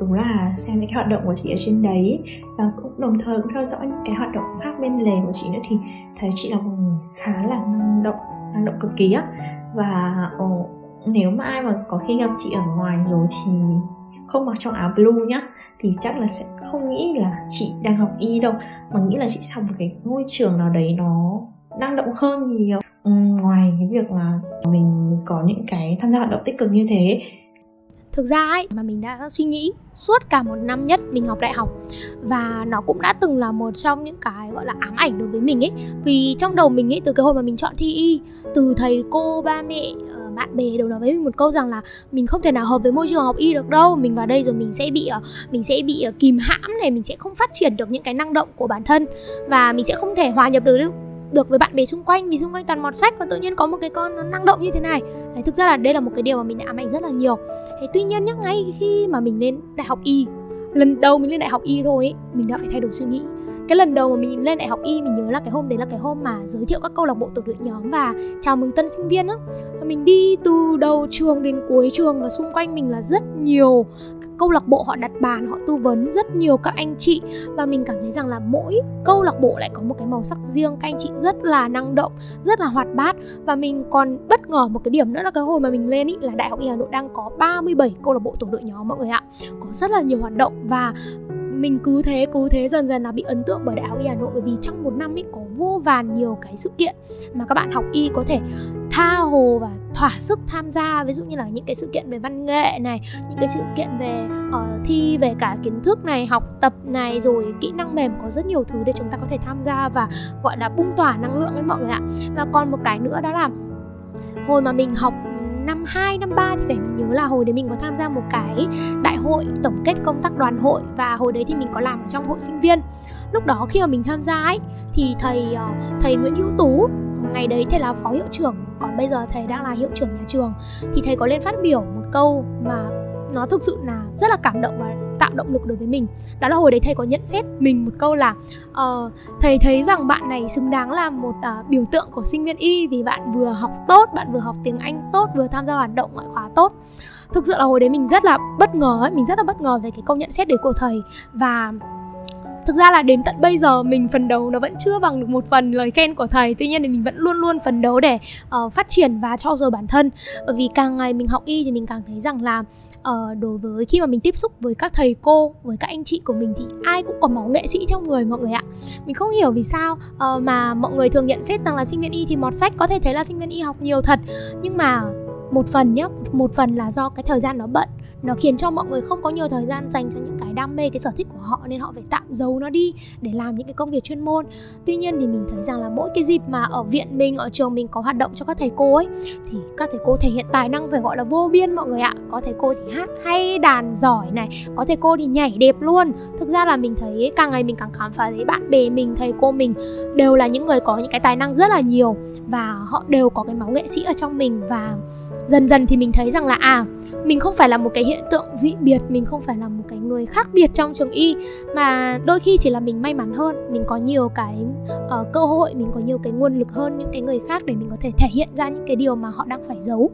đúng là xem những cái hoạt động của chị ở trên đấy, và cũng đồng thời cũng theo dõi những cái hoạt động khác bên lề của chị nữa, thì thấy chị là một người khá là năng động, năng động cực kỳ á. Và oh, nếu mà ai mà có khi gặp chị ở ngoài rồi thì không mặc trong áo blue nhá, thì chắc là sẽ không nghĩ là chị đang học y đâu, mà nghĩ là chị sang một cái môi trường nào đấy nó năng động hơn nhiều. uhm, Ngoài cái việc là mình có những cái tham gia hoạt động tích cực như thế, thực ra ấy, mà mình đã suy nghĩ suốt cả một năm nhất mình học đại học, và nó cũng đã từng là một trong những cái gọi là ám ảnh đối với mình ấy. Vì trong đầu mình ấy, từ cái hồi mà mình chọn thi y, từ thầy cô, ba mẹ, bạn bè đều nói với mình một câu rằng là mình không thể nào hợp với môi trường học y được đâu, mình vào đây rồi mình sẽ bị mình sẽ bị kìm hãm này, mình sẽ không phát triển được những cái năng động của bản thân, và mình sẽ không thể hòa nhập được được với bạn bè xung quanh, vì xung quanh toàn mọt sách, và tự nhiên có một cái con nó năng động như thế này. Đấy, thực ra là đây là một cái điều mà mình đã ám ảnh rất là nhiều. Đấy, tuy nhiên nhá, ngay khi mà mình lên đại học y, lần đầu mình lên đại học y thôi ấy, mình đã phải thay đổi suy nghĩ. Cái lần đầu mà mình lên đại học y, mình nhớ là cái hôm đấy là cái hôm mà giới thiệu các câu lạc bộ, tổ đội nhóm và chào mừng tân sinh viên á. Mình đi từ đầu trường đến cuối trường, và xung quanh mình là rất nhiều câu lạc bộ họ đặt bàn, họ tư vấn, rất nhiều các anh chị, và mình cảm thấy rằng là mỗi câu lạc bộ lại có một cái màu sắc riêng, các anh chị rất là năng động, rất là hoạt bát. Và mình còn bất ngờ một cái điểm nữa là cái hồi mà mình lên ý, là Đại học Y Hà Nội đang có ba mươi bảy câu lạc bộ, tổ đội nhóm mọi người ạ. Có rất là nhiều hoạt động, và mình cứ thế cứ thế dần dần là bị ấn tượng bởi Đại học Y Hà Nội, bởi vì trong một năm ấy có vô vàn nhiều cái sự kiện mà các bạn học y có thể tha hồ và thỏa sức tham gia. Ví dụ như là những cái sự kiện về văn nghệ này, những cái sự kiện về uh, thi về cả kiến thức này, học tập này, rồi kỹ năng mềm, có rất nhiều thứ để chúng ta có thể tham gia và gọi là bung tỏa năng lượng với mọi người ạ. Và còn một cái nữa đó là hồi mà mình học năm hai, năm ba thì phải nhớ là hồi đấy mình có tham gia một cái đại hội tổng kết công tác đoàn hội, và hồi đấy thì mình có làm ở trong hội sinh viên. Lúc đó khi mà mình tham gia ấy thì thầy thầy Nguyễn Hữu Tú, ngày đấy thầy là phó hiệu trưởng, còn bây giờ thầy đang là hiệu trưởng nhà trường, thì thầy có lên phát biểu một câu mà nó thực sự là rất là cảm động và tạo động lực đối với mình. Đó là hồi đấy thầy có nhận xét mình một câu là uh, thầy thấy rằng bạn này xứng đáng là một uh, biểu tượng của sinh viên y, vì bạn vừa học tốt, bạn vừa học tiếng Anh tốt, vừa tham gia hoạt động ngoại khóa tốt. Thực sự là hồi đấy mình rất là bất ngờ ấy, mình rất là bất ngờ về cái câu nhận xét đấy của thầy. Và Thực ra là đến tận bây giờ mình phấn đấu nó vẫn chưa bằng được một phần lời khen của thầy. Tuy nhiên thì mình vẫn luôn luôn phấn đấu để uh, phát triển và trau dồi bản thân. Bởi vì càng ngày mình học y thì mình càng thấy rằng là Ờ, đối với khi mà mình tiếp xúc với các thầy cô, với các anh chị của mình thì ai cũng có máu nghệ sĩ trong người mọi người ạ. Mình không hiểu vì sao ờ, mà mọi người thường nhận xét rằng là sinh viên y thì mọt sách. Có thể thấy là sinh viên y học nhiều thật, nhưng mà một phần nhá, một phần là do cái thời gian nó bận, nó khiến cho mọi người không có nhiều thời gian dành cho những cái đam mê, cái sở thích của họ, nên họ phải tạm giấu nó đi để làm những cái công việc chuyên môn. Tuy nhiên thì mình thấy rằng là mỗi cái dịp mà ở viện mình, ở trường mình có hoạt động cho các thầy cô ấy, thì các thầy cô thể hiện tài năng phải gọi là vô biên mọi người ạ. Có thầy cô thì hát hay, đàn giỏi này, có thầy cô thì nhảy đẹp luôn. Thực ra là mình thấy càng ngày mình càng khám phá thấy bạn bè mình, thầy cô mình đều là những người có những cái tài năng rất là nhiều, và họ đều có cái máu nghệ sĩ ở trong mình. Và dần dần thì mình thấy rằng là à, mình không phải là một cái hiện tượng dị biệt, mình không phải là một cái người khác biệt trong trường y, mà đôi khi chỉ là mình may mắn hơn, mình có nhiều cái uh, cơ hội, mình có nhiều cái nguồn lực hơn những cái người khác để mình có thể thể hiện ra những cái điều mà họ đang phải giấu.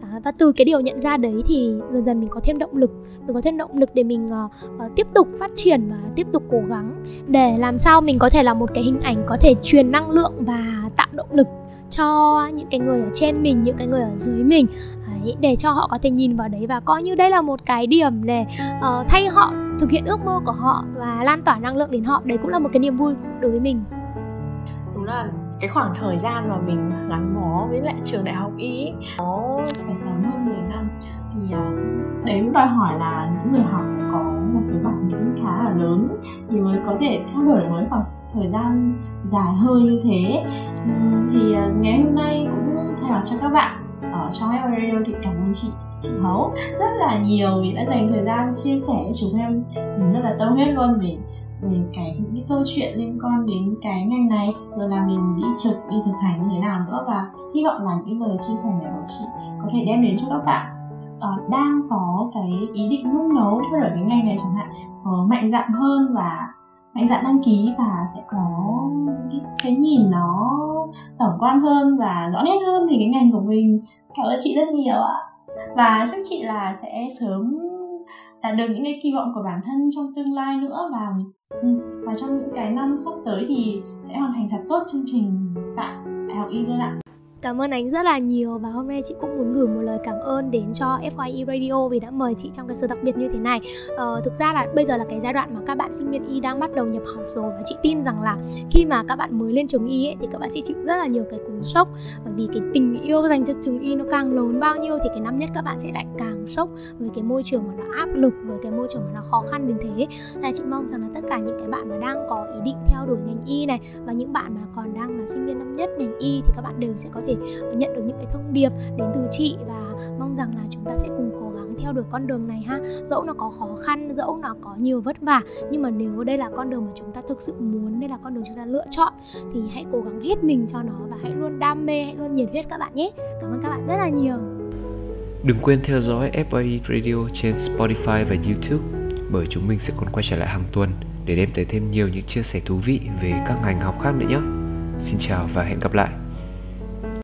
À, và từ cái điều nhận ra đấy thì dần dần mình có thêm động lực, mình có thêm động lực để mình uh, uh, tiếp tục phát triển và tiếp tục cố gắng để làm sao mình có thể là một cái hình ảnh có thể truyền năng lượng và tạo động lực cho những cái người ở trên mình, những cái người ở dưới mình, để cho họ có thể nhìn vào đấy và coi như đây là một cái điểm để uh, thay họ thực hiện ước mơ của họ và lan tỏa năng lượng đến họ. Đấy cũng là một cái niềm vui đối với mình. Đúng là cái khoảng thời gian mà mình gắn bó với lại trường đại học Y có phải tầm hơn mười năm, thì uh, đấy đòi hỏi là những người học có một cái bản lĩnh khá là lớn thì mới có thể theo đuổi với khoảng thời gian dài hơi như thế. uhm, Thì uh, ngày hôm nay cũng thay mặt cho các bạn ở trong ép oai Radio thì cảm ơn chị chị Hấu rất là nhiều vì đã dành thời gian chia sẻ cho chúng em. Mình rất là tâm huyết luôn về về cái những cái câu chuyện liên quan đến cái ngành này, rồi là mình đi trực đi thực hành như thế nào nữa, và hy vọng là những lời chia sẻ này của chị có thể đem đến cho các bạn uh, đang có cái ý định nung nấu theo đuổi cái ngành này chẳng hạn, uh, mạnh dạn hơn và mạnh dạn đăng ký, và sẽ có cái, cái nhìn nó tổng quan hơn và rõ nét hơn về cái ngành của mình. Cảm ơn chị rất nhiều ạ. Và chúc chị là sẽ sớm đạt được những cái kỳ vọng của bản thân trong tương lai nữa, và và trong những cái năm sắp tới thì sẽ hoàn thành thật tốt chương trình tại Đại học Y luôn ạ. Cảm ơn anh rất là nhiều, và hôm nay chị cũng muốn gửi một lời cảm ơn đến cho ép oai i Radio vì đã mời chị trong cái số đặc biệt như thế này. Ờ, thực ra là bây giờ là cái giai đoạn mà các bạn sinh viên Y đang bắt đầu nhập học rồi, và chị tin rằng là khi mà các bạn mới lên trường Y ấy, thì các bạn sẽ chịu rất là nhiều cái cú sốc, bởi vì cái tình yêu dành cho trường Y nó càng lớn bao nhiêu thì cái năm nhất các bạn sẽ lại càng sốc với cái môi trường mà nó áp lực, với cái môi trường mà nó khó khăn đến thế. Và chị mong rằng là tất cả những cái bạn mà đang có ý định theo đuổi ngành Y này, và những bạn mà còn đang là sinh viên năm nhất ngành Y, thì các bạn đều sẽ có thể nhận được những cái thông điệp đến từ chị, và mong rằng là chúng ta sẽ cùng cố gắng theo đuổi con đường này ha. Dẫu nó có khó khăn, dẫu nó có nhiều vất vả, nhưng mà nếu đây là con đường mà chúng ta thực sự muốn, đây là con đường chúng ta lựa chọn, thì hãy cố gắng hết mình cho nó, và hãy luôn đam mê, hãy luôn nhiệt huyết các bạn nhé. Cảm ơn các bạn rất là nhiều. Đừng quên theo dõi ép oai i Radio trên Spotify và YouTube, bởi chúng mình sẽ còn quay trở lại hàng tuần để đem tới thêm nhiều những chia sẻ thú vị về các ngành học khác nữa nhé. Xin chào và hẹn gặp lại.